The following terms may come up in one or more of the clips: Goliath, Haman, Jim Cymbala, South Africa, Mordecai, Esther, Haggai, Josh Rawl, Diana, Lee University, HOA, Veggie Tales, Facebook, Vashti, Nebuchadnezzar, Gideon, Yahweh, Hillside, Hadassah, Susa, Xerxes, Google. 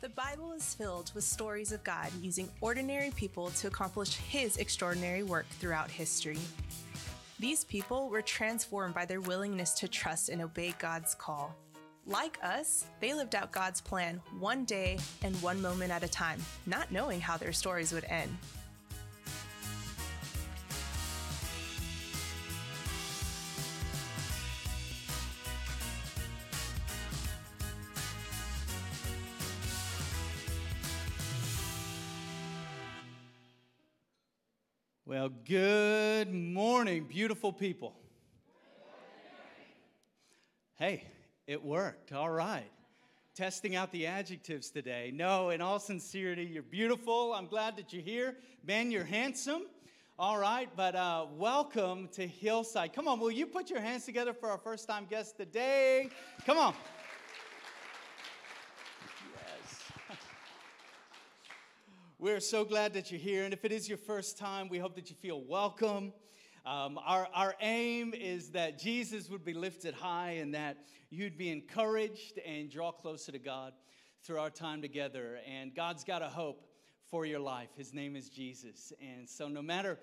The Bible is filled with stories of God using ordinary people to accomplish His extraordinary work throughout history. These people were transformed by their willingness to trust and obey God's call. Like us, they lived out God's plan one day and one moment at a time, not knowing how their stories would end. Well, good morning, beautiful people. Hey, it worked. All right. Testing out the adjectives today. No, in all sincerity, you're beautiful. I'm glad that you're here. Man, you're handsome. All right, but welcome to Hillside. Come on, will you put your hands together for our first-time guest today? Come on. We're so glad that you're here, and if it is your first time, we hope that you feel welcome. Our aim is that Jesus would be lifted high and that you'd be encouraged and draw closer to God through our time together. And God's got a hope for your life. His name is Jesus. And so no matter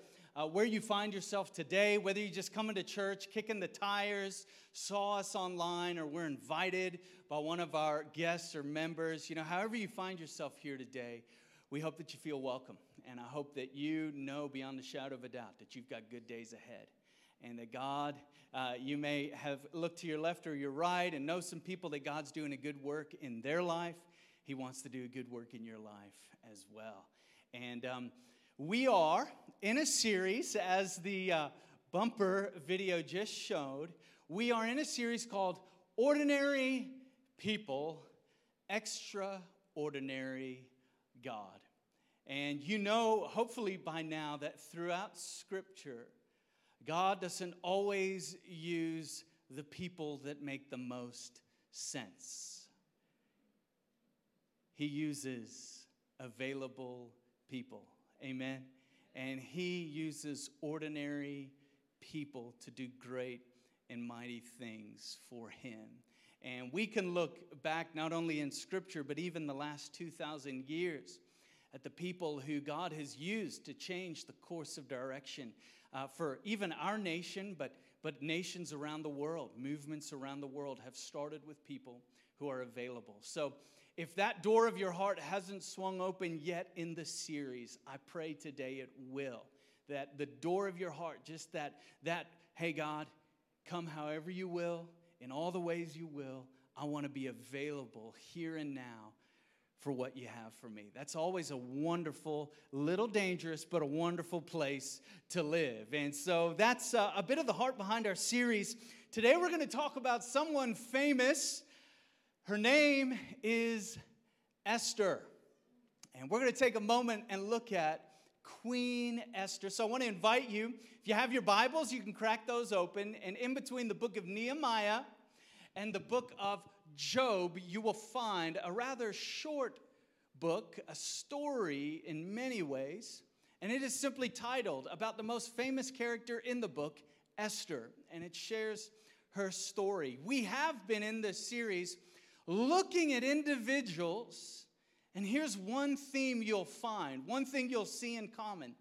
where you find yourself today, whether you're just coming to church, kicking the tires, saw us online, or we're invited by one of our guests or members, you know, however you find yourself here today, we hope that you feel welcome, and I hope that you know beyond a shadow of a doubt that you've got good days ahead, and that God, you may have looked to your left or your right and know some people that God's doing a good work in their life. He wants to do a good work in your life as well. And we are in a series, as the bumper video just showed, we are in a series called Ordinary People, Extraordinary God. And you know, hopefully by now, that throughout Scripture, God doesn't always use the people that make the most sense. He uses available people. Amen? And He uses ordinary people to do great and mighty things for Him. And we can look back not only in Scripture, but even the last 2,000 years at the people who God has used to change the course of direction for even our nation, but nations around the world, movements around the world have started with people who are available. So if that door of your heart hasn't swung open yet in this series, I pray today it will. That the door of your heart, just that hey God, come however you will, in all the ways you will, I want to be available here and now for what you have for me. That's always a wonderful, little dangerous, but a wonderful place to live. And so that's a bit of the heart behind our series. Today we're going to talk about someone famous. Her name is Esther. And we're going to take a moment and look at Queen Esther. So I want to invite you, if you have your Bibles, you can crack those open. And in between the book of Nehemiah and the book of Job, you will find a rather short book, a story in many ways. And it is simply titled about the most famous character in the book, Esther. And it shares her story. We have been in this series looking at individuals. And here's one theme you'll find, one thing you'll see in common.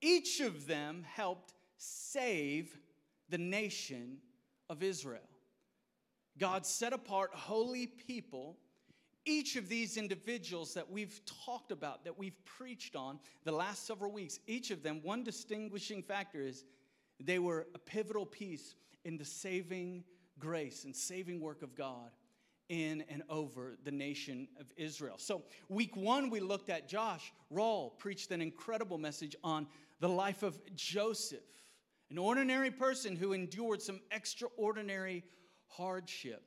Each of them helped save the nation of Israel. God set apart holy people. Each of these individuals that we've talked about, that we've preached on the last several weeks, each of them, one distinguishing factor is they were a pivotal piece in the saving grace and saving work of God in and over the nation of Israel. So week one, we looked at Josh Rawl preached an incredible message on the life of Joseph, an ordinary person who endured some extraordinary hardship.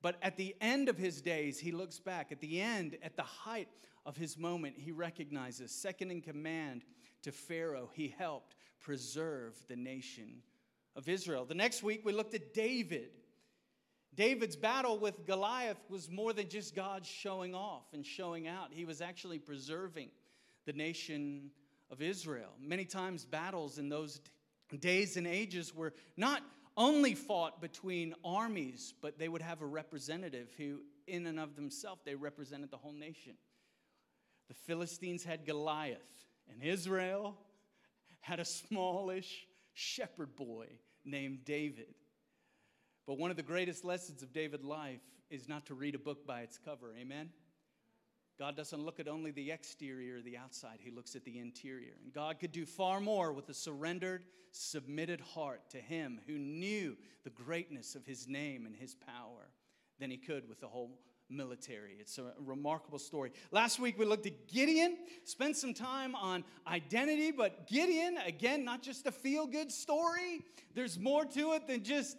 But at the end of his days, he looks back. At the end, at the height of his moment, he recognizes second in command to Pharaoh. He helped preserve the nation of Israel. The next week, we looked at David. David's battle with Goliath was more than just God showing off and showing out. He was actually preserving the nation of Israel. Many times battles in those days and ages were not only fought between armies, but they would have a representative who in and of themselves, they represented the whole nation. The Philistines had Goliath, and Israel had a smallish shepherd boy named David. But one of the greatest lessons of David's life is not to read a book by its cover, amen? God doesn't look at only the exterior, the outside. He looks at the interior. And God could do far more with a surrendered, submitted heart to him who knew the greatness of his name and his power than he could with the whole military. It's a remarkable story. Last week we looked at Gideon, spent some time on identity, but Gideon, again, not just a feel-good story. There's more to it than just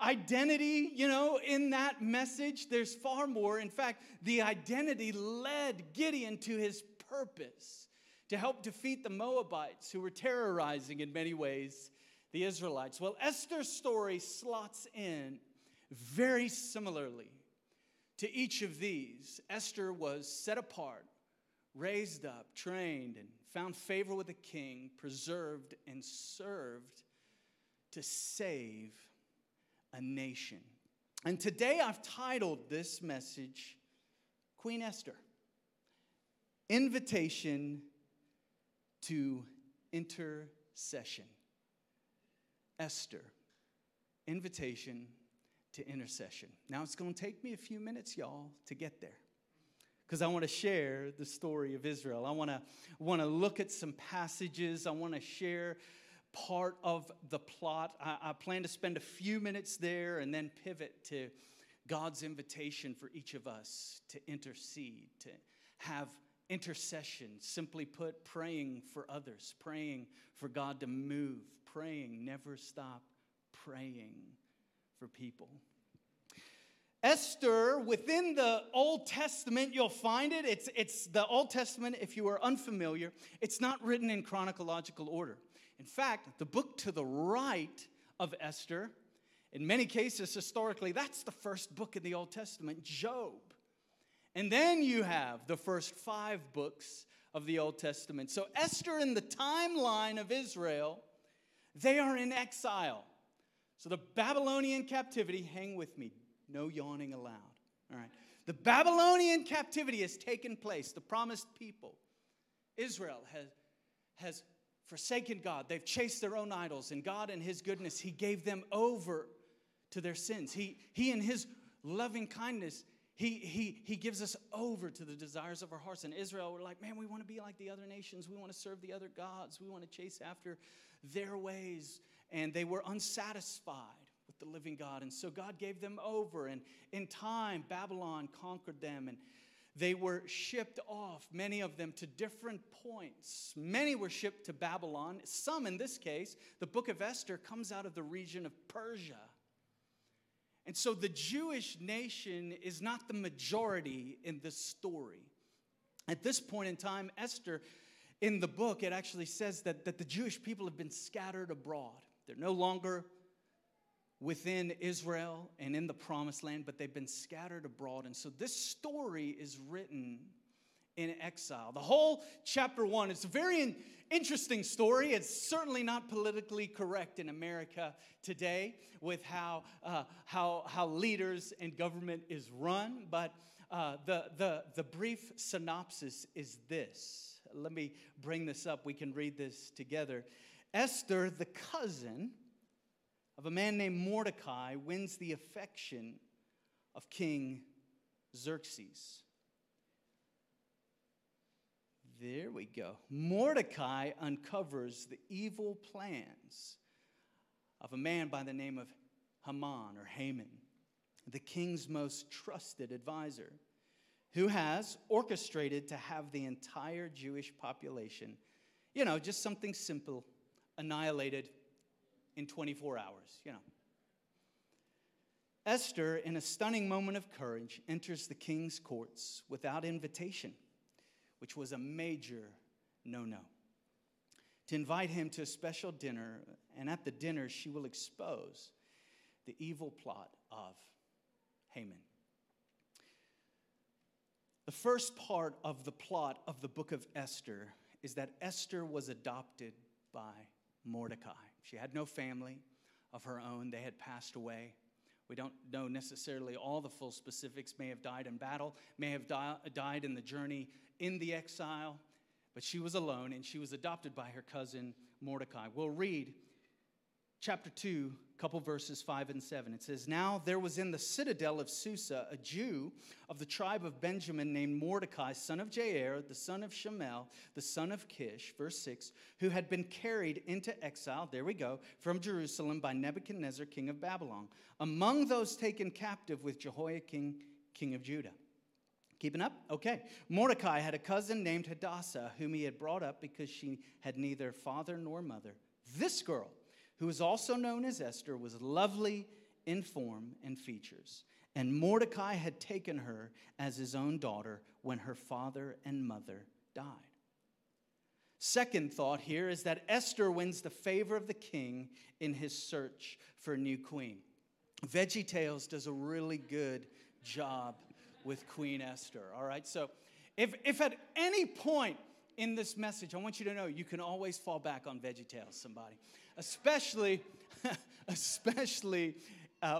identity, you know, in that message. There's far more. In fact, the identity led Gideon to his purpose to help defeat the Moabites who were terrorizing in many ways the Israelites. Well, Esther's story slots in very similarly to each of these. Esther was set apart, raised up, trained, and found favor with the king, preserved and served to save a nation. And today I've titled this message, Queen Esther, Invitation to Intercession. Esther, Invitation to Intercession. Now it's going to take me a few minutes, y'all, to get there, because I want to share the story of Israel. I want to look at some passages. I want to share part of the plot. I plan to spend a few minutes there and then pivot to God's invitation for each of us to intercede, to have intercession, simply put, praying for others, praying for God to move, praying, never stop praying for people. Esther, within the Old Testament, you'll find it. It's the Old Testament, if you are unfamiliar, it's not written in chronological order. In fact, the book to the right of Esther, in many cases historically, that's the first book in the Old Testament, Job. And then you have the first 5 books of the Old Testament. So Esther in the timeline of Israel, they are in exile. So the Babylonian captivity, hang with me, no yawning allowed. All right. The Babylonian captivity has taken place. The promised people, Israel, has forsaken God. They've chased their own idols, and God in his goodness, he gave them over to their sins. He in his loving kindness, he gives us over to the desires of our hearts. And Israel were like, man, we want to be like the other nations. We want to serve the other gods. We want to chase after their ways. And they were unsatisfied with the living God. And so God gave them over. And in time, Babylon conquered them, and they were shipped off, many of them, to different points. Many were shipped to Babylon. Some, in this case, the book of Esther comes out of the region of Persia. And so the Jewish nation is not the majority in this story. At this point in time, Esther, in the book, it actually says that the Jewish people have been scattered abroad. They're no longer within Israel and in the promised land, but they've been scattered abroad. And so this story is written in exile. The whole chapter 1, it's a very interesting story. It's certainly not politically correct in America today with how leaders and government is run. But the brief synopsis is this. Let me bring this up. We can read this together. Esther, the cousin of a man named Mordecai, wins the affection of King Xerxes. There we go. Mordecai uncovers the evil plans of a man by the name of Haman, or Haman, the king's most trusted advisor, who has orchestrated to have the entire Jewish population, you know, just something simple, annihilated in 24 hours, you know. Esther, in a stunning moment of courage, enters the king's courts without invitation, which was a major no-no, to invite him to a special dinner, and at the dinner she will expose the evil plot of Haman. The first part of the plot of the book of Esther is that Esther was adopted by Mordecai. She had no family of her own. They had passed away. We don't know necessarily all the full specifics. May have died in battle, may have died in the journey, in the exile. But she was alone, and she was adopted by her cousin Mordecai. We'll read chapter 2, couple verses 5 and 7. It says, "Now there was in the citadel of Susa a Jew of the tribe of Benjamin named Mordecai, son of Jair, the son of Shemel, the son of Kish," verse 6, "who had been carried into exile," there we go, "from Jerusalem by Nebuchadnezzar, king of Babylon, among those taken captive with Jehoiakim, king of Judah." Keeping up? Okay. "Mordecai had a cousin named Hadassah, whom he had brought up because she had neither father nor mother. This girl, who is also known as Esther, was lovely in form and features. And Mordecai had taken her as his own daughter when her father and mother died." Second thought here is that Esther wins the favor of the king in his search for a new queen. Veggie Tales does a really good job with Queen Esther, all right? So if at any point in this message, I want you to know you can always fall back on Veggie Tales, somebody. Especially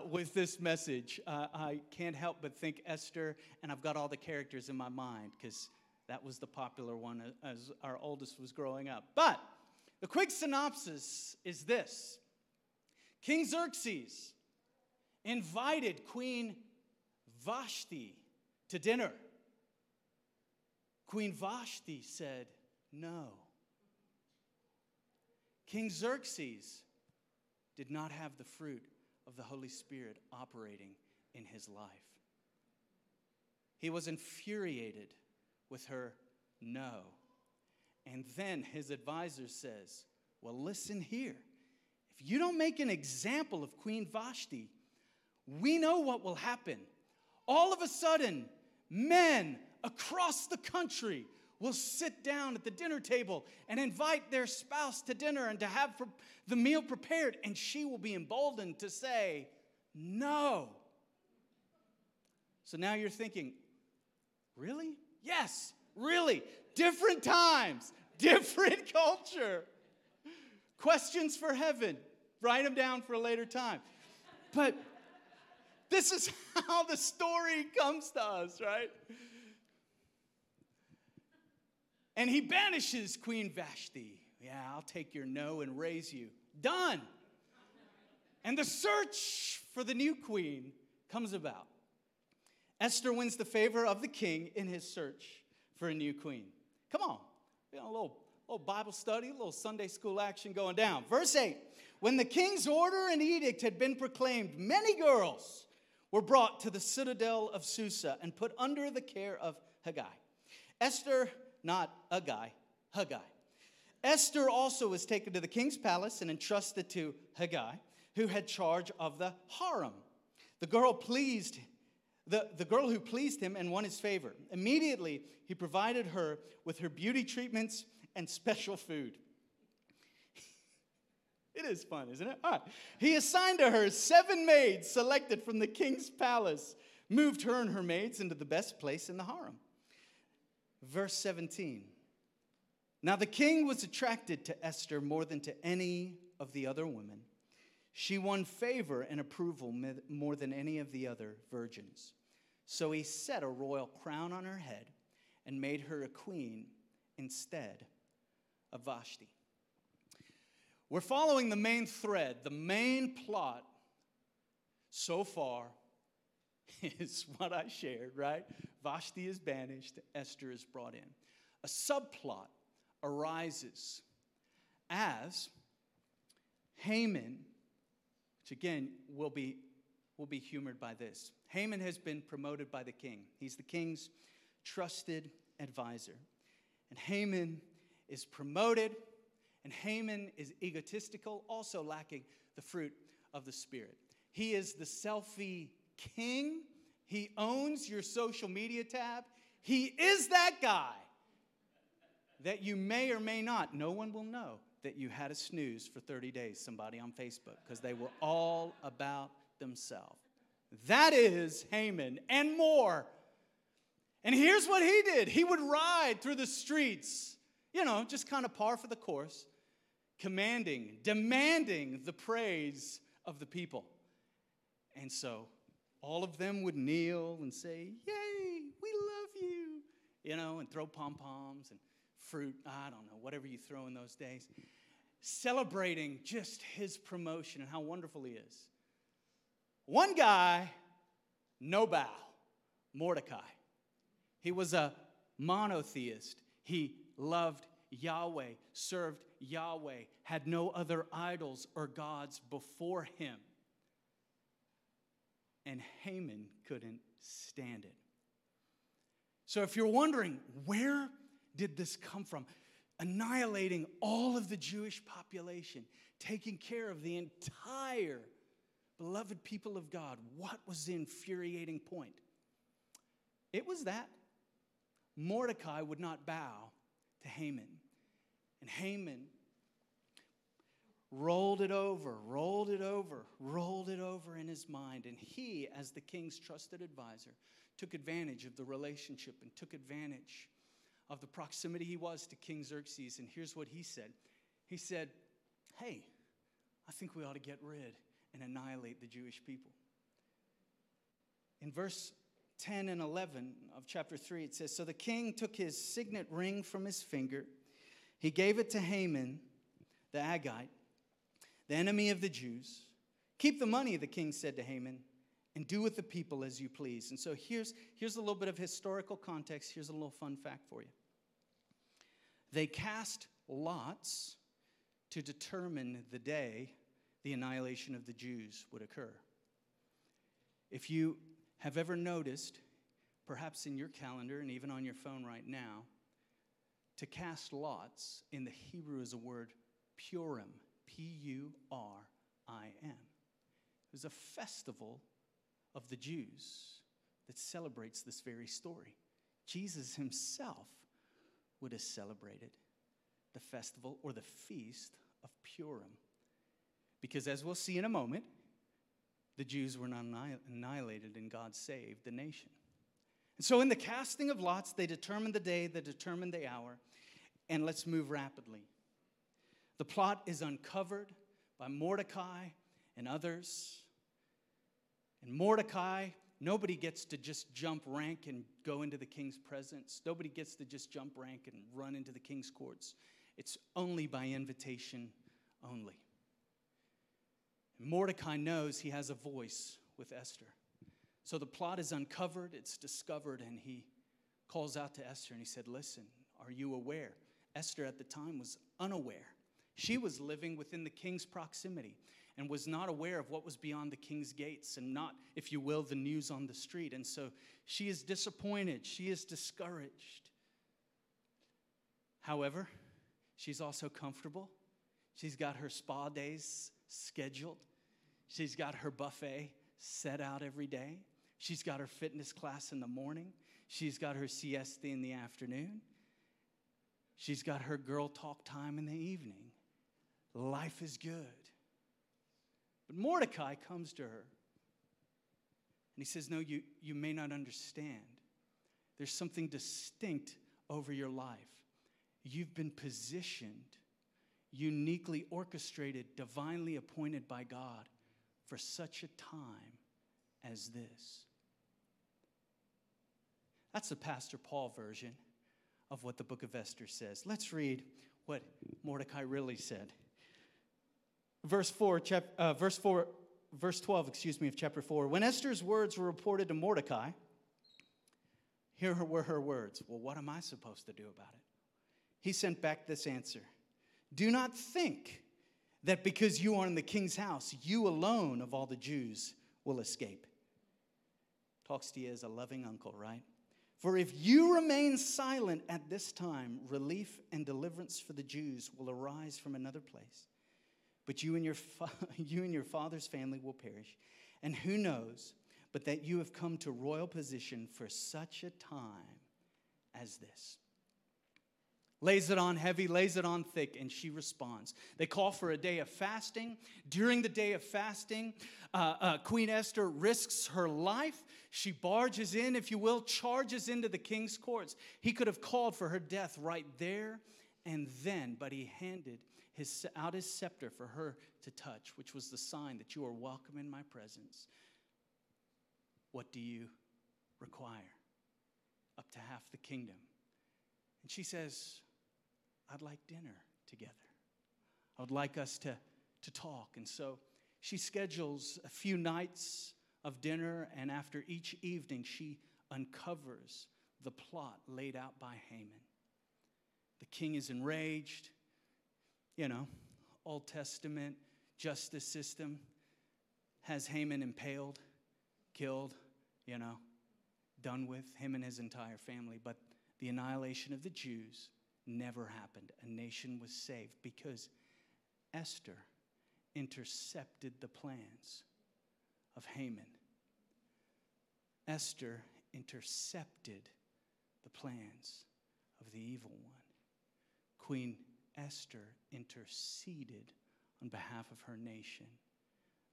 with this message. I can't help but think Esther, and I've got all the characters in my mind because that was the popular one as our oldest was growing up. But the quick synopsis is this. King Xerxes invited Queen Vashti to dinner. Queen Vashti said no. King Xerxes did not have the fruit of the Holy Spirit operating in his life. He was infuriated with her no. And then his advisor says, "Well, listen here. If you don't make an example of Queen Vashti, we know what will happen. All of a sudden, men across the country will sit down at the dinner table and invite their spouse to dinner and to have the meal prepared, and she will be emboldened to say no." So now you're thinking, really? Yes, really. Different times, different culture. Questions for heaven. Write them down for a later time. But this is how the story comes to us, right? And he banishes Queen Vashti. "Yeah, I'll take your no and raise you." Done. And the search for the new queen comes about. Esther wins the favor of the king in his search for a new queen. Come on. You know, a little Bible study, a little Sunday school action going down. Verse 8. "When the king's order and edict had been proclaimed, many girls were brought to the citadel of Susa and put under the care of Haggai. Esther..." Not a guy, Haggai. "Esther also was taken to the king's palace and entrusted to Haggai, who had charge of the harem. The girl who pleased him and won his favor. Immediately, he provided her with her beauty treatments and special food." It is fun, isn't it? All right. "He assigned to her 7 maids selected from the king's palace, moved her and her maids into the best place in the harem." Verse 17, "Now the king was attracted to Esther more than to any of the other women. She won favor and approval more than any of the other virgins. So he set a royal crown on her head and made her a queen instead of Vashti." We're following the main thread. The main plot so far is what I shared, right? Vashti is banished, Esther is brought in. A subplot arises as Haman, which again will be humored by this. Haman has been promoted by the king. He's the king's trusted advisor. And Haman is promoted, and Haman is egotistical, also lacking the fruit of the Spirit. He is the selfie king. He owns your social media tab. He is that guy that you may or may not, no one will know that you had a snooze for 30 days, somebody on Facebook, because they were all about themselves. That is Haman and more. And here's what he did. He would ride through the streets, just kind of par for the course, demanding the praise of the people. And so all of them would kneel and say, yay, we love you, you know, and throw pom-poms and fruit, I don't know, whatever you throw in those days, celebrating just his promotion and how wonderful he is. One guy, no bow, Mordecai. He was a monotheist. He loved Yahweh, served Yahweh, had no other idols or gods before him. And Haman couldn't stand it. So if you're wondering, where did this come from? Annihilating all of the Jewish population, taking care of the entire beloved people of God. What was the infuriating point? It was that Mordecai would not bow to Haman. And Haman rolled it over in his mind. And he, as the king's trusted advisor, took advantage of the relationship and took advantage of the proximity he was to King Xerxes. And here's what he said. He said, hey, I think we ought to get rid and annihilate the Jewish people. In verse 10 and 11 of chapter 3, it says, so the king took his signet ring from his finger. He gave it to Haman, the Agite, the enemy of the Jews. Keep the money, the king said to Haman, and do with the people as you please. And so here's a little bit of historical context. Here's a little fun fact for you. They cast lots to determine the day the annihilation of the Jews would occur. If you have ever noticed, perhaps in your calendar and even on your phone right now, to cast lots in the Hebrew is a word, Purim. P-U-R-I-M. It was a festival of the Jews that celebrates this very story. Jesus himself would have celebrated the festival or the feast of Purim. Because as we'll see in a moment, the Jews were not annihilated and God saved the nation. And so in the casting of lots, they determined the day, they determined the hour. And let's move rapidly. The plot is uncovered by Mordecai and others. And Mordecai, nobody gets to just jump rank and go into the king's presence. Nobody gets to just jump rank and run into the king's courts. It's only by invitation only. And Mordecai knows he has a voice with Esther. So the plot is uncovered, it's discovered, and he calls out to Esther and he said, listen, are you aware? Esther at the time was unaware. She was living within the king's proximity and was not aware of what was beyond the king's gates and not, if you will, the news on the street. And so she is disappointed. She is discouraged. However, she's also comfortable. She's got her spa days scheduled. She's got her buffet set out every day. She's got her fitness class in the morning. She's got her siesta in the afternoon. She's got her girl talk time in the evening. Life is good. But Mordecai comes to her and he says, no, you may not understand. There's something distinct over your life. You've been positioned, uniquely orchestrated, divinely appointed by God for such a time as this. That's the Pastor Paul version of what the book of Esther says. Let's read what Mordecai really said. Verse 12, of chapter 4. When Esther's words were reported to Mordecai, here were her words. Well, what am I supposed to do about it? He sent back this answer. Do not think that because you are in the king's house, you alone of all the Jews will escape. Talks to you as a loving uncle, right? For if you remain silent at this time, relief and deliverance for the Jews will arise from another place. But you and your father's family will perish. And who knows but that you have come to royal position for such a time as this. Lays it on heavy, lays it on thick, and she responds. They call for a day of fasting. During the day of fasting, Queen Esther risks her life. She barges in, if you will, charges into the king's courts. He could have called for her death right there and then, but he handed out his scepter for her to touch, which was the sign that you are welcome in my presence. what do you require? Up to half the kingdom. And she says, I'd like dinner together. I would like us to talk. And so she schedules a few nights of dinner, and after each evening, she uncovers the plot laid out by Haman. The king is enraged. You know, Old Testament justice system has Haman impaled, killed, you know, done with him and his entire family. But the annihilation of the Jews never happened. A nation was saved because Esther intercepted the plans of Haman. Esther intercepted the plans of the evil one. Queen Esther interceded on behalf of her nation.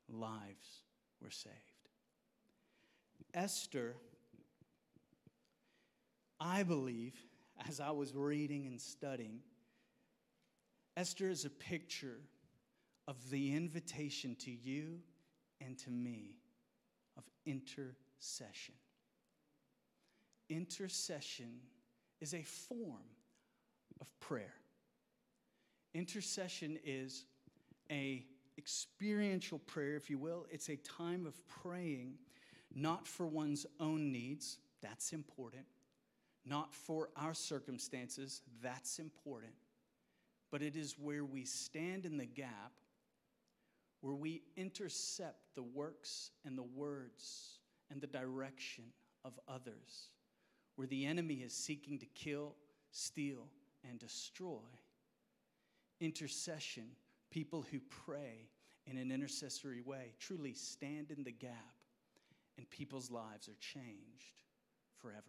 Lives were saved. Esther, I believe, as I was reading and studying, Esther is a picture of the invitation to you and to me of intercession. Intercession is a form of prayer. Intercession is an experiential prayer, if you will. It's a time of praying, not for one's own needs, that's important, not for our circumstances, that's important, but it is where we stand in the gap, where we intercept the works and the words and the direction of others, where the enemy is seeking to kill, steal, and destroy. Intercession, people who pray in an intercessory way, truly stand in the gap, and people's lives are changed forever.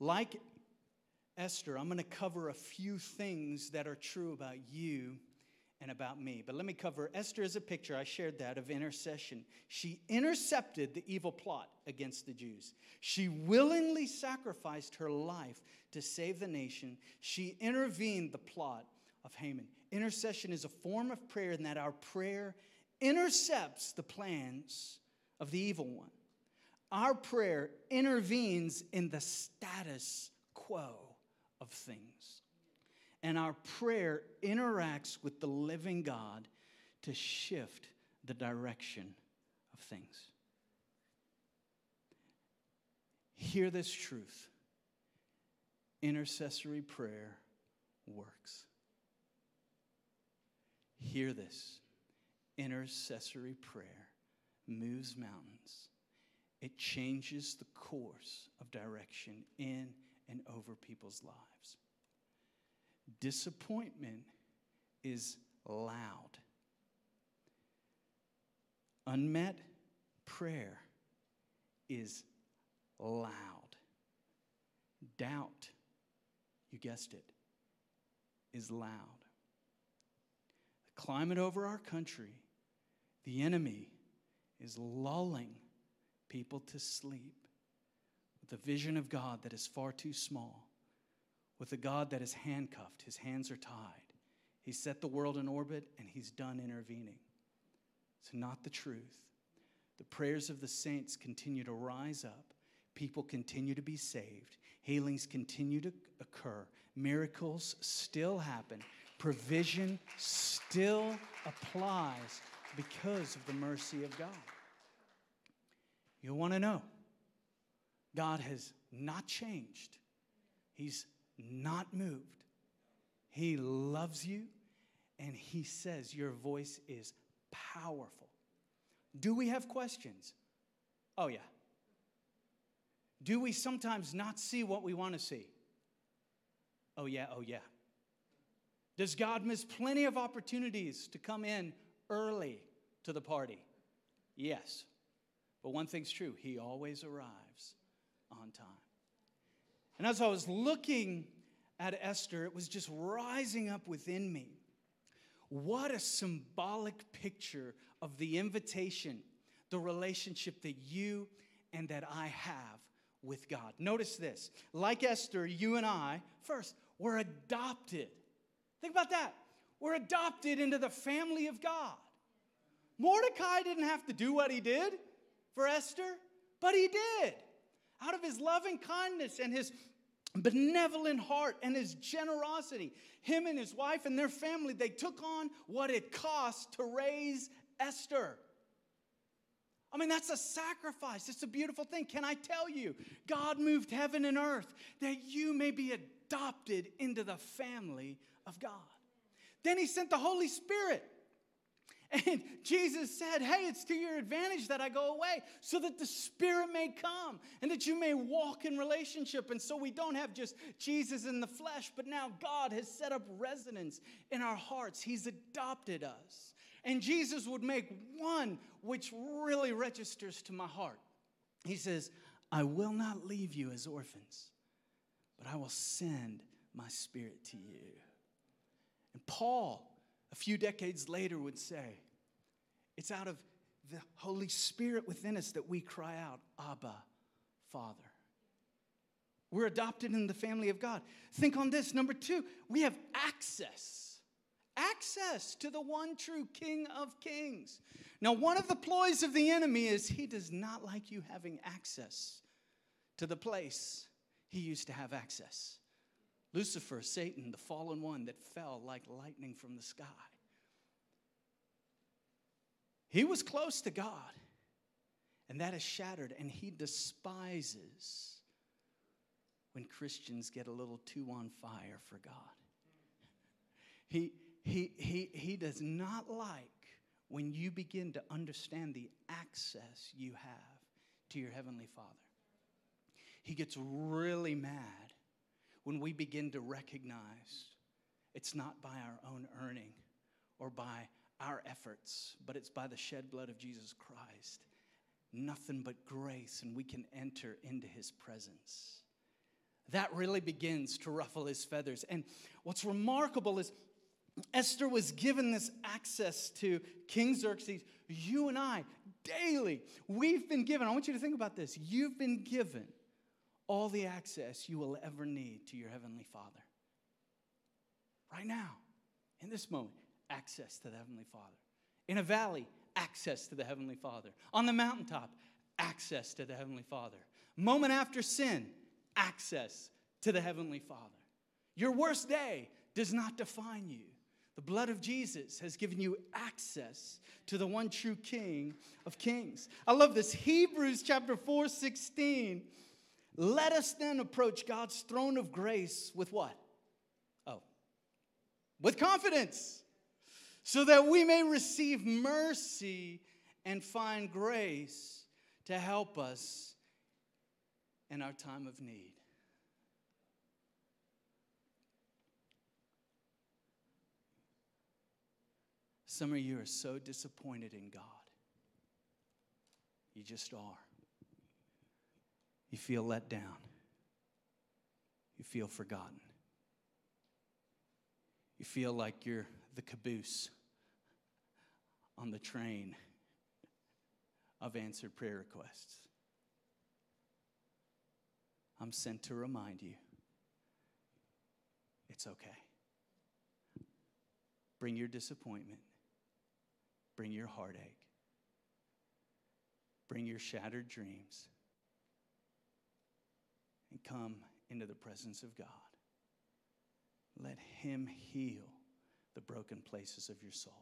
Like Esther, I'm going to cover a few things that are true about you and about me. But let me cover, Esther is a picture, I shared that, of intercession. She intercepted the evil plot against the Jews. She willingly sacrificed her life to save the nation. She intervened the plot of Haman. Intercession is a form of prayer in that our prayer intercepts the plans of the evil one. Our prayer intervenes in the status quo of things. And our prayer interacts with the living God to shift the direction of things. Hear this truth. Intercessory prayer works. Hear this. Intercessory prayer moves mountains. It changes the course of direction in and over people's lives. Disappointment is loud. Unmet prayer is loud. Doubt, you guessed it, is loud. The climate over our country, the enemy is lulling people to sleep with a vision of God that is far too small, with a God that is handcuffed. His hands are tied. He set the world in orbit, and he's done intervening. It's not the truth. The prayers of the saints continue to rise up. People continue to be saved. Healings continue to occur. Miracles still happen. Provision still applies because of the mercy of God. You want to know, God has not changed. He's not moved. He loves you, and he says your voice is powerful. Do we have questions? Oh, yeah. Do we sometimes not see what we want to see? Oh, yeah, oh, yeah. Does God miss plenty of opportunities to come in early to the party? Yes. But one thing's true, he always arrives on time. And as I was looking at Esther, it was just rising up within me. What a symbolic picture of the invitation, the relationship that you and that I have with God. Notice this. Like Esther, you and I, first, we're adopted. Think about that. We're adopted into the family of God. Mordecai didn't have to do what he did. for Esther, but he did. Out of his loving kindness and his benevolent heart and his generosity, him and his wife and their family, they took on what it cost to raise Esther. I mean, that's a sacrifice. It's a beautiful thing. Can I tell you, God moved heaven and earth that you may be adopted into the family of God. Then he sent the Holy Spirit. And Jesus said, hey, it's to your advantage that I go away so that the Spirit may come and that you may walk in relationship. And so we don't have just Jesus in the flesh, but now God has set up residence in our hearts. He's adopted us. And Jesus would make one which really registers to my heart. He says, I will not leave you as orphans, but I will send my Spirit to you. And Paul, a few decades later, would say, it's out of the Holy Spirit within us that we cry out, Abba, Father. We're adopted in the family of God. Think on this. Number two, we have access. Access to the one true King of Kings. Now, one of the ploys of the enemy is he does not like you having access to the place he used to have access. Lucifer, Satan, the fallen one that fell like lightning from the sky. He was close to God, and that is shattered, and he despises when Christians get a little too on fire for God. He does not like when you begin to understand the access you have to your Heavenly Father. He gets really mad when we begin to recognize it's not by our own earning or by our efforts, but it's by the shed blood of Jesus Christ. Nothing but grace, and we can enter into his presence. That really begins to ruffle his feathers. And what's remarkable is Esther was given this access to King Xerxes. You and I, daily, we've been given, I want you to think about this, you've been given all the access you will ever need to your Heavenly Father. Right now, in this moment, access to the Heavenly Father. In a valley, access to the Heavenly Father. On the mountaintop, access to the Heavenly Father. Moment after sin, access to the Heavenly Father. Your worst day does not define you. The blood of Jesus has given you access to the one true King of Kings. I love this. Hebrews chapter 4:16. Let us then approach God's throne of grace with what? Oh, with confidence, so that we may receive mercy and find grace to help us in our time of need. Some of you are so disappointed in God. You just are. You feel let down. You feel forgotten. You feel like you're the caboose on the train of answered prayer requests. I'm sent to remind you, it's okay. Bring your disappointment. Bring your heartache. Bring your shattered dreams. And come into the presence of God. Let him heal the broken places of your soul.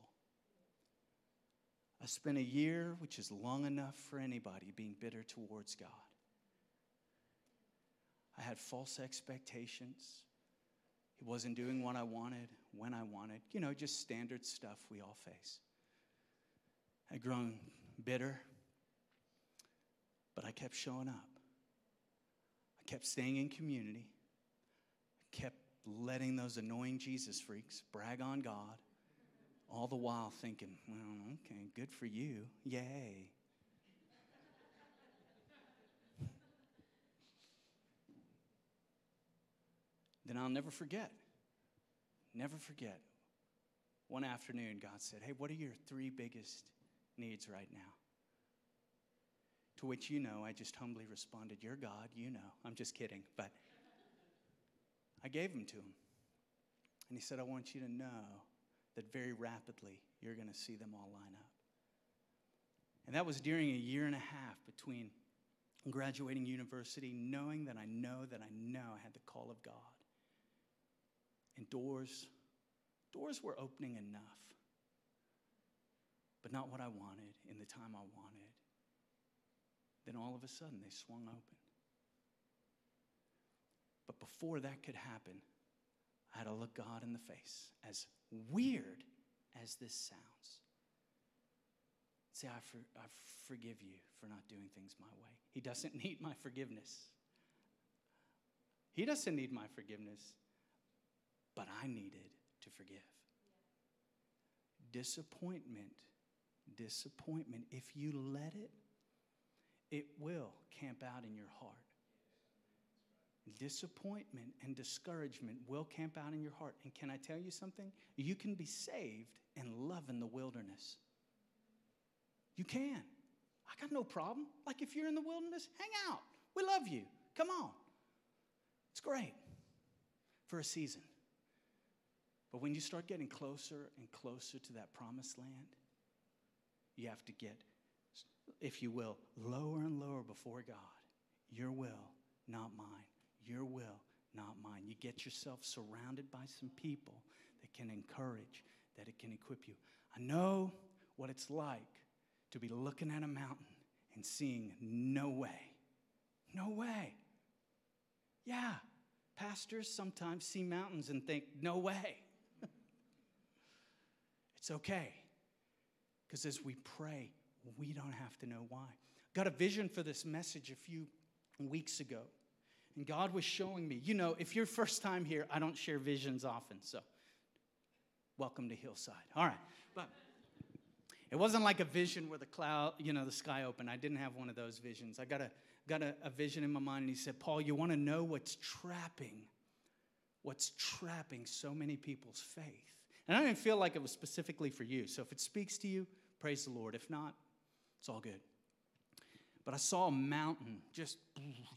I spent a year, which is long enough for anybody, being bitter towards God. I had false expectations. He wasn't doing what I wanted, when I wanted. You know, just standard stuff we all face. I'd grown bitter, but I kept showing up. Kept staying in community, kept letting those annoying Jesus freaks brag on God, all the while thinking, well, okay, good for you, yay. Then I'll never forget. One afternoon, God said, hey, what are your three biggest needs right now? To which, you know, I just humbly responded, you're God, you know. I'm just kidding, but I gave them to him. And he said, I want you to know that very rapidly you're going to see them all line up. And that was during a year and a half between graduating university, knowing that I know I had the call of God. And doors were opening enough, but not what I wanted in the time I wanted. Then all of a sudden, they swung open. But before that could happen, I had to look God in the face, as weird as this sounds. Say, I forgive you for not doing things my way. He doesn't need my forgiveness. He doesn't need my forgiveness, but I needed to forgive. Disappointment, if you let it, it will camp out in your heart. Disappointment and discouragement will camp out in your heart. And can I tell you something? You can be saved and love in the wilderness. You can. I got no problem. Like, if you're in the wilderness, hang out. We love you. Come on. It's great for a season. But when you start getting closer and closer to that promised land, you have to get, if you will, lower and lower before God. Your will, not mine. Your will, not mine. You get yourself surrounded by some people that can encourage, that it can equip you. I know what it's like to be looking at a mountain and seeing no way. No way. Yeah, pastors sometimes see mountains and think, no way. It's okay. Because as we pray, we don't have to know why. Got a vision for this message a few weeks ago. And God was showing me, you know, if you're first time here, I don't share visions often. So welcome to Hillside. All right. But it wasn't like a vision where the cloud, you know, the sky opened. I didn't have one of those visions. I got a vision in my mind, and he said, Paul, you want to know what's trapping so many people's faith? And I didn't feel like it was specifically for you. So if it speaks to you, praise the Lord. If not, it's all good. But I saw a mountain. Just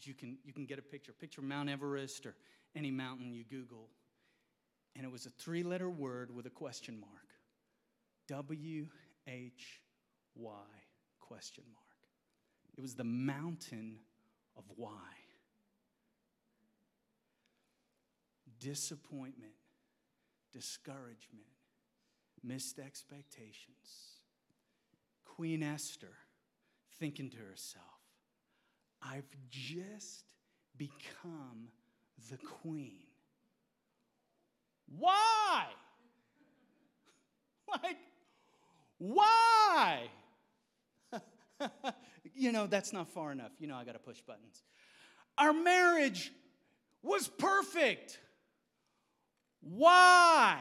you can get a picture. Picture Mount Everest or any mountain you Google. And it was a 3-letter word with a question mark. W-H-Y question mark. It was the mountain of why. Disappointment, discouragement, missed expectations. Queen Esther thinking to herself, I've just become the queen. Why? Like, why? You know, that's not far enough. You know, I got to push buttons. Our marriage was perfect. Why?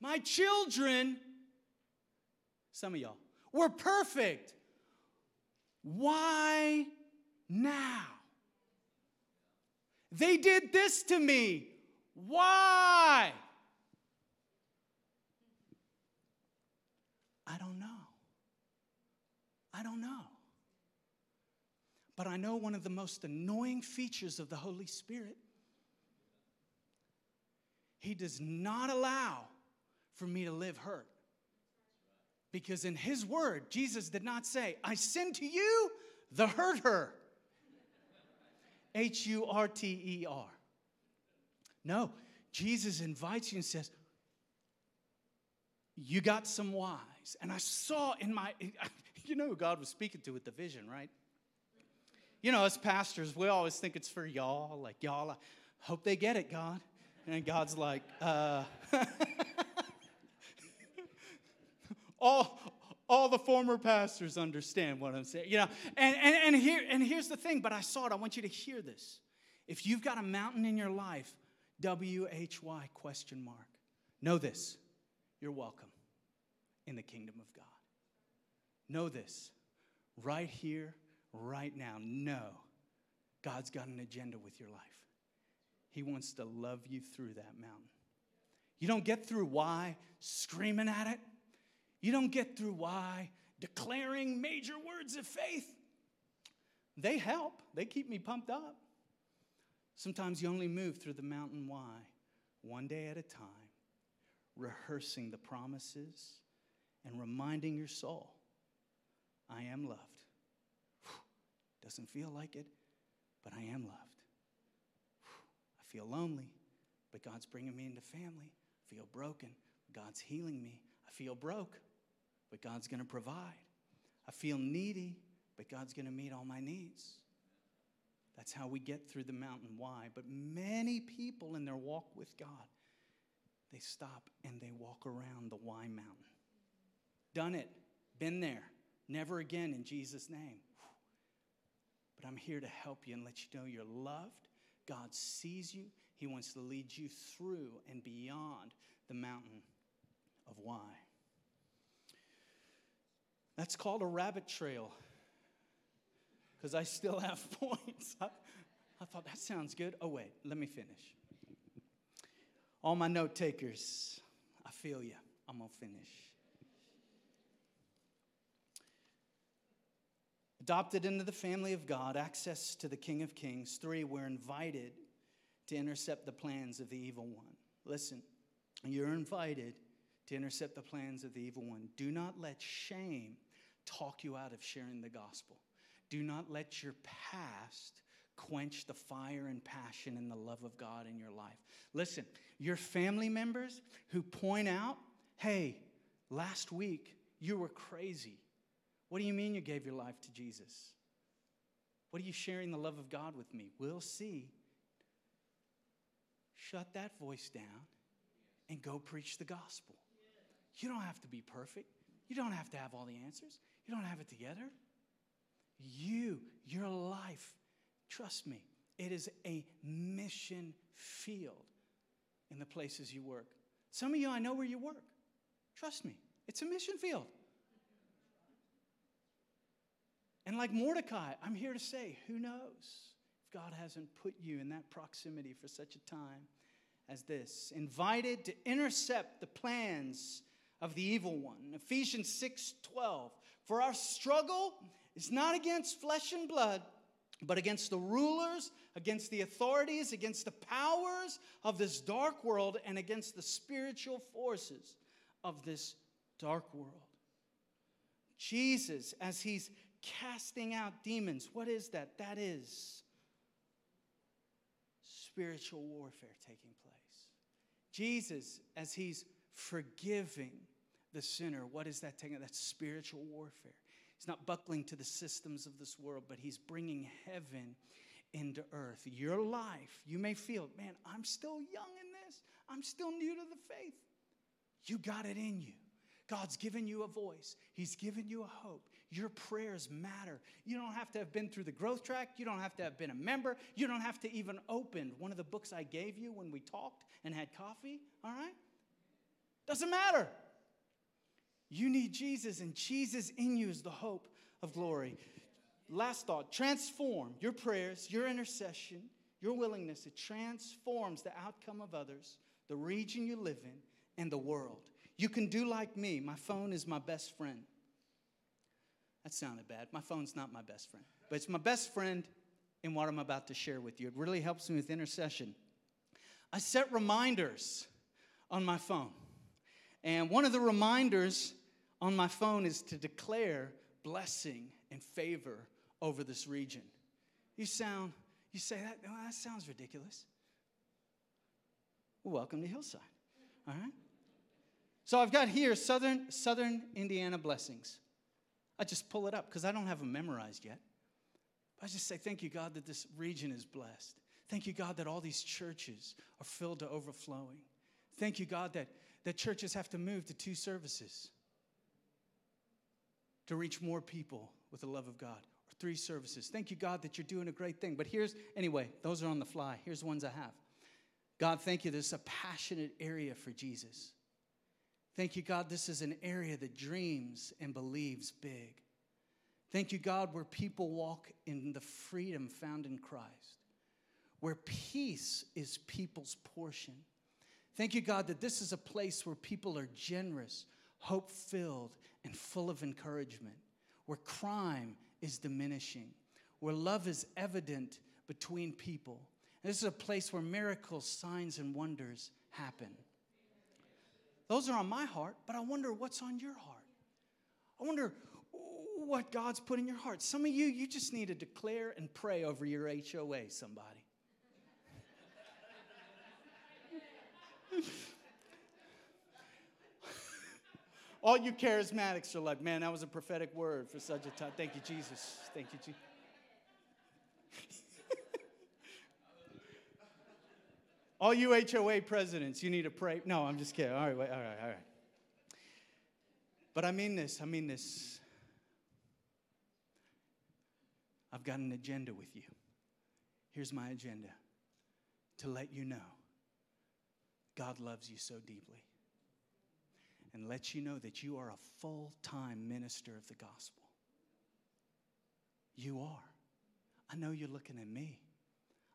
My children, some of y'all, were perfect. Why now? They did this to me. Why? I don't know. But I know one of the most annoying features of the Holy Spirit. He does not allow for me to live hurt. Because in his word, Jesus did not say, I send to you the hurter. H-U-R-T-E-R. No, Jesus invites you and says, you got some whys. And I saw in my... You know who God was speaking to with the vision, right? You know, as pastors, we always think it's for y'all. Like, y'all, I hope they get it, God. And God's like, all the former pastors understand what I'm saying. You know, and here's the thing, but I saw it. I want you to hear this. If you've got a mountain in your life, W-H-Y question mark. Know this. You're welcome in the kingdom of God. Know this, right here, right now. Know God's got an agenda with your life. He wants to love you through that mountain. You don't get through why screaming at it. You don't get through why declaring major words of faith. They help. They keep me pumped up. Sometimes you only move through the mountain why one day at a time, rehearsing the promises and reminding your soul, I am loved. Whew. Doesn't feel like it, but I am loved. Whew. I feel lonely, but God's bringing me into family. I feel broken, God's healing me. I feel broke, but God's going to provide. I feel needy, but God's going to meet all my needs. That's how we get through the mountain. Why? But many people in their walk with God, they stop and they walk around the why mountain. Done it. Been there. Never again in Jesus' name. But I'm here to help you and let you know you're loved. God sees you. He wants to lead you through and beyond the mountain of why. That's called a rabbit trail. Because I still have points. I thought, that sounds good. Oh, wait, let me finish. All my note takers, I feel you. I'm going to finish. Adopted into the family of God, access to the King of Kings. 3, we're invited to intercept the plans of the evil one. Listen, you're invited to intercept the plans of the evil one. Do not let shame talk you out of sharing the gospel. Do not let your past quench the fire and passion and the love of God in your life. Listen, your family members who point out, hey, last week you were crazy. What do you mean you gave your life to Jesus? What are you sharing the love of God with me? We'll see. Shut that voice down and go preach the gospel. You don't have to be perfect. You don't have to have all the answers. You don't have it together. Your life, trust me, it is a mission field in the places you work. Some of you, I know where you work. Trust me, it's a mission field. And like Mordecai, I'm here to say, who knows if God hasn't put you in that proximity for such a time as this. Invited to intercept the plans of the evil one. Ephesians 6:12, for our struggle is not against flesh and blood, but against the rulers, against the authorities, against the powers of this dark world, and against the spiritual forces of this dark world. Jesus, as he's casting out demons, what is that? That is spiritual warfare taking place. Jesus, as he's forgiving the sinner, what is that taking? That's spiritual warfare. He's not buckling to the systems of this world, but he's bringing heaven into earth. Your life, you may feel, man, I'm still young in this. I'm still new to the faith. You got it in you. God's given you a voice. He's given you a hope. Your prayers matter. You don't have to have been through the growth track. You don't have to have been a member. You don't have to even open one of the books I gave you when we talked and had coffee, all right? Doesn't matter. You need Jesus, and Jesus in you is the hope of glory. Last thought, transform your prayers, your intercession, your willingness. It transforms the outcome of others, the region you live in, and the world. You can do like me. My phone is my best friend. That sounded bad. My phone's not my best friend. But it's my best friend in what I'm about to share with you. It really helps me with intercession. I set reminders on my phone. And one of the reminders on my phone is to declare blessing and favor over this region. You say that, oh, that sounds ridiculous. Well, welcome to Hillside. All right. So I've got here Southern Indiana blessings. I just pull it up because I don't have them memorized yet. But I just say, thank you, God, that this region is blessed. Thank you, God, that all these churches are filled to overflowing. Thank you, God, that churches have to move to 2 services to reach more people with the love of God, or 3 services. Thank you, God, that you're doing a great thing. But anyway, those are on the fly. Here's ones I have. God, thank you. This is a passionate area for Jesus. Thank you, God, this is an area that dreams and believes big. Thank you, God, where people walk in the freedom found in Christ, where peace is people's portion. Thank you, God, that this is a place where people are generous, hope-filled, and full of encouragement, where crime is diminishing, where love is evident between people. And this is a place where miracles, signs, and wonders happen. Those are on my heart, but I wonder what's on your heart. I wonder what God's put in your heart. Some of you, you just need to declare and pray over your HOA, somebody. All you charismatics are like, man, that was a prophetic word for such a time. Thank you, Jesus. Thank you, Jesus. All you HOA presidents, you need to pray. No, I'm just kidding. All right, wait, all right. But I mean this. I've got an agenda with you. Here's my agenda. To let you know God loves you so deeply. And let you know that you are a full-time minister of the gospel. You are. I know you're looking at me.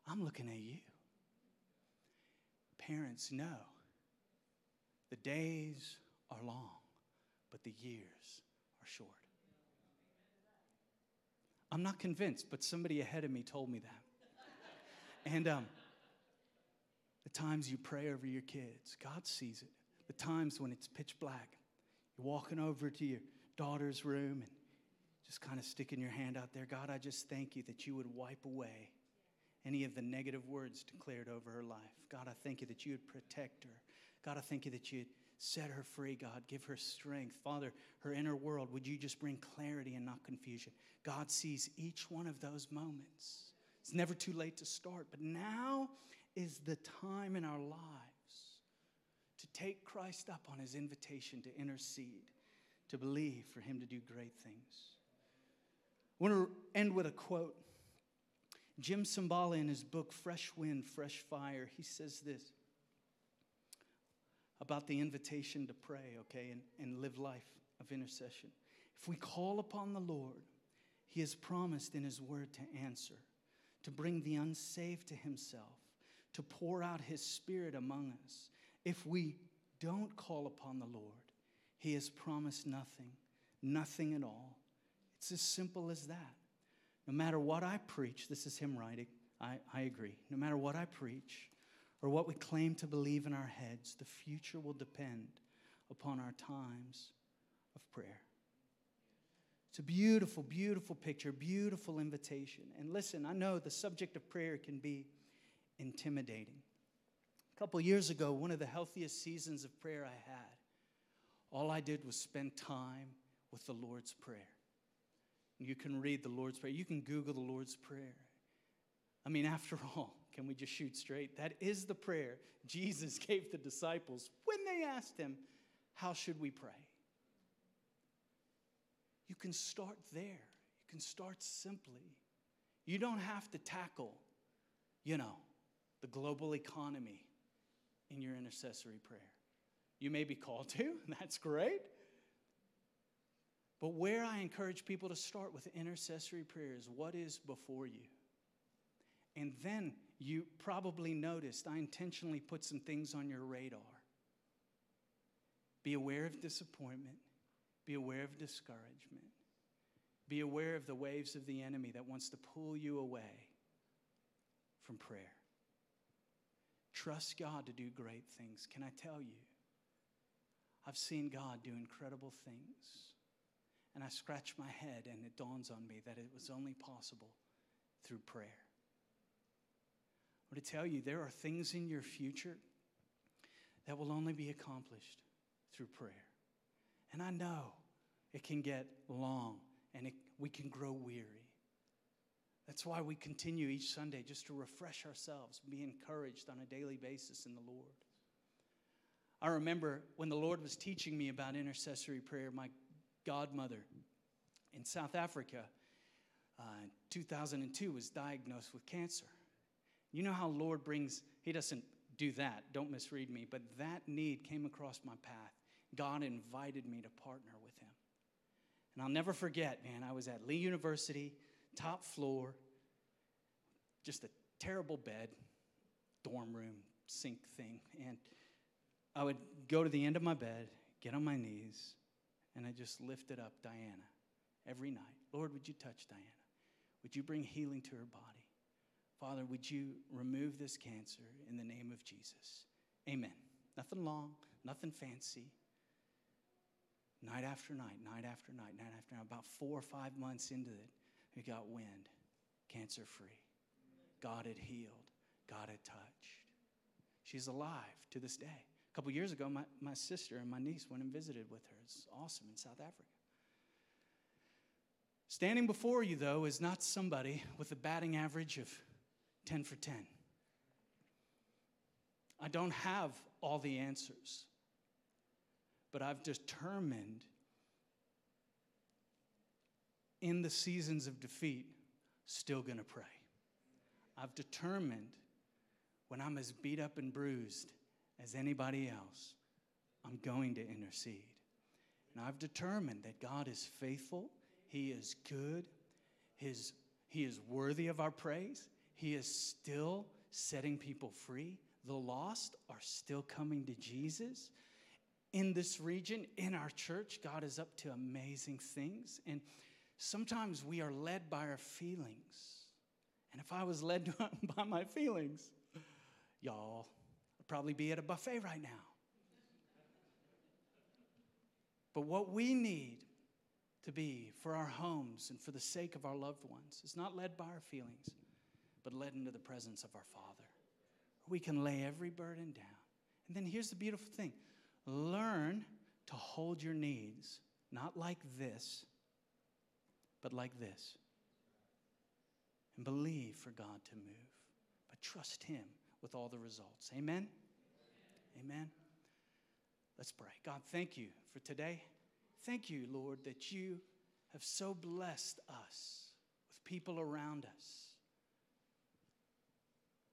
I'm looking at you. Parents, know the days are long, but the years are short. I'm not convinced, but somebody ahead of me told me that. And the times you pray over your kids, God sees it. The times when it's pitch black, you're walking over to your daughter's room and just kind of sticking your hand out there. God, I just thank you that you would wipe away any of the negative words declared over her life. God, I thank you that you would protect her. God, I thank you that you'd set her free, God. Give her strength. Father, her inner world, would you just bring clarity and not confusion? God sees each one of those moments. It's never too late to start. But now is the time in our lives to take Christ up on his invitation to intercede, to believe for him to do great things. I want to end with a quote. Jim Cymbala, in his book, Fresh Wind, Fresh Fire, he says this about the invitation to pray, okay, and live life of intercession. If we call upon the Lord, he has promised in his word to answer, to bring the unsaved to himself, to pour out his spirit among us. If we don't call upon the Lord, he has promised nothing, nothing at all. It's as simple as that. No matter what I preach, this is him writing, I agree. No matter what I preach or what we claim to believe in our heads, the future will depend upon our times of prayer. It's a beautiful, beautiful picture, beautiful invitation. And listen, I know the subject of prayer can be intimidating. A couple years ago, one of the healthiest seasons of prayer I had, all I did was spend time with the Lord's Prayer. You can read the Lord's Prayer. You can Google the Lord's Prayer. I mean, after all, can we just shoot straight? That is the prayer Jesus gave the disciples when they asked him, how should we pray? You can start there. You can start simply. You don't have to tackle, the global economy in your intercessory prayer. You may be called to, and that's great. But where I encourage people to start with intercessory prayer is what is before you. And then you probably noticed I intentionally put some things on your radar. Be aware of disappointment. Be aware of discouragement. Be aware of the waves of the enemy that wants to pull you away from prayer. Trust God to do great things. Can I tell you? I've seen God do incredible things. And I scratch my head and it dawns on me that it was only possible through prayer. I want to tell you, there are things in your future that will only be accomplished through prayer. And I know it can get long and we can grow weary. That's why we continue each Sunday just to refresh ourselves, be encouraged on a daily basis in the Lord. I remember when the Lord was teaching me about intercessory prayer, my godmother in South Africa in 2002 was diagnosed with cancer. You know how Lord brings, he doesn't do that, don't misread me, but that need came across my path. God invited me to partner with him. And I'll never forget, man, I was at Lee University, top floor, just a terrible bed, dorm room, sink thing. And I would go to the end of my bed, get on my knees, and I just lifted up Diana every night. Lord, would you touch Diana? Would you bring healing to her body? Father, would you remove this cancer in the name of Jesus? Amen. Nothing long, nothing fancy. Night after night, night after night, night after night. About 4 or 5 months into it, we got wind. Cancer free. God had healed. God had touched. She's alive to this day. A couple years ago, my sister and my niece went and visited with her. It's awesome in South Africa. Standing before you, though, is not somebody with a batting average of 10 for 10. I don't have all the answers. But I've determined in the seasons of defeat, still going to pray. I've determined when I'm as beat up and bruised as anybody else, I'm going to intercede. And I've determined that God is faithful. He is good. He is worthy of our praise. He is still setting people free. The lost are still coming to Jesus. In this region, in our church, God is up to amazing things. And sometimes we are led by our feelings. And if I was led by my feelings, y'all, I'd probably be at a buffet right now. But what we need to be for our homes and for the sake of our loved ones is not led by our feelings, but led into the presence of our Father. We can lay every burden down. And then here's the beautiful thing. Learn to hold your needs, not like this, but like this. And believe for God to move, but trust Him with all the results. Amen? Amen? Amen. Let's pray. God, thank you for today. Thank you, Lord, that you have so blessed us with people around us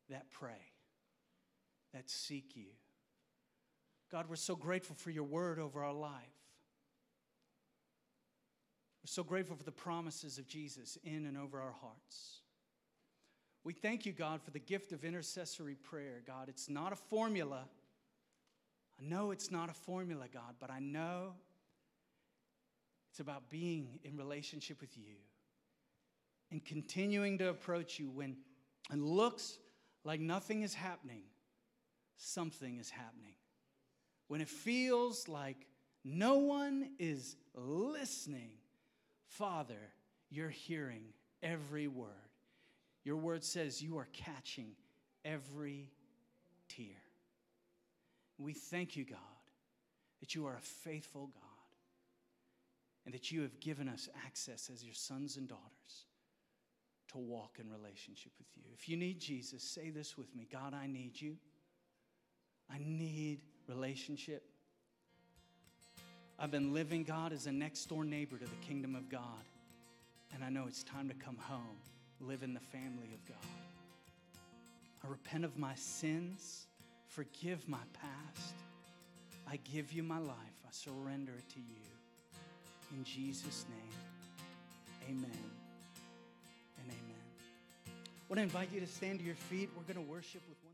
that pray, that seek you. God, we're so grateful for your word over our life. We're so grateful for the promises of Jesus in and over our hearts. We thank you, God, for the gift of intercessory prayer. God, it's not a formula. I know it's not a formula, God, but I know it's about being in relationship with you and continuing to approach you when it looks like nothing is happening, something is happening. When it feels like no one is listening, Father, you're hearing every word. Your word says you are catching every tear. We thank you, God, that you are a faithful God and that you have given us access as your sons and daughters to walk in relationship with you. If you need Jesus, say this with me. God, I need you. I need relationship. I've been living, God, as a next-door neighbor to the kingdom of God. And I know it's time to come home, live in the family of God. I repent of my sins. Forgive my past. I give you my life. I surrender it to you. In Jesus' name, amen and amen. I want to invite you to stand to your feet. We're going to worship with one.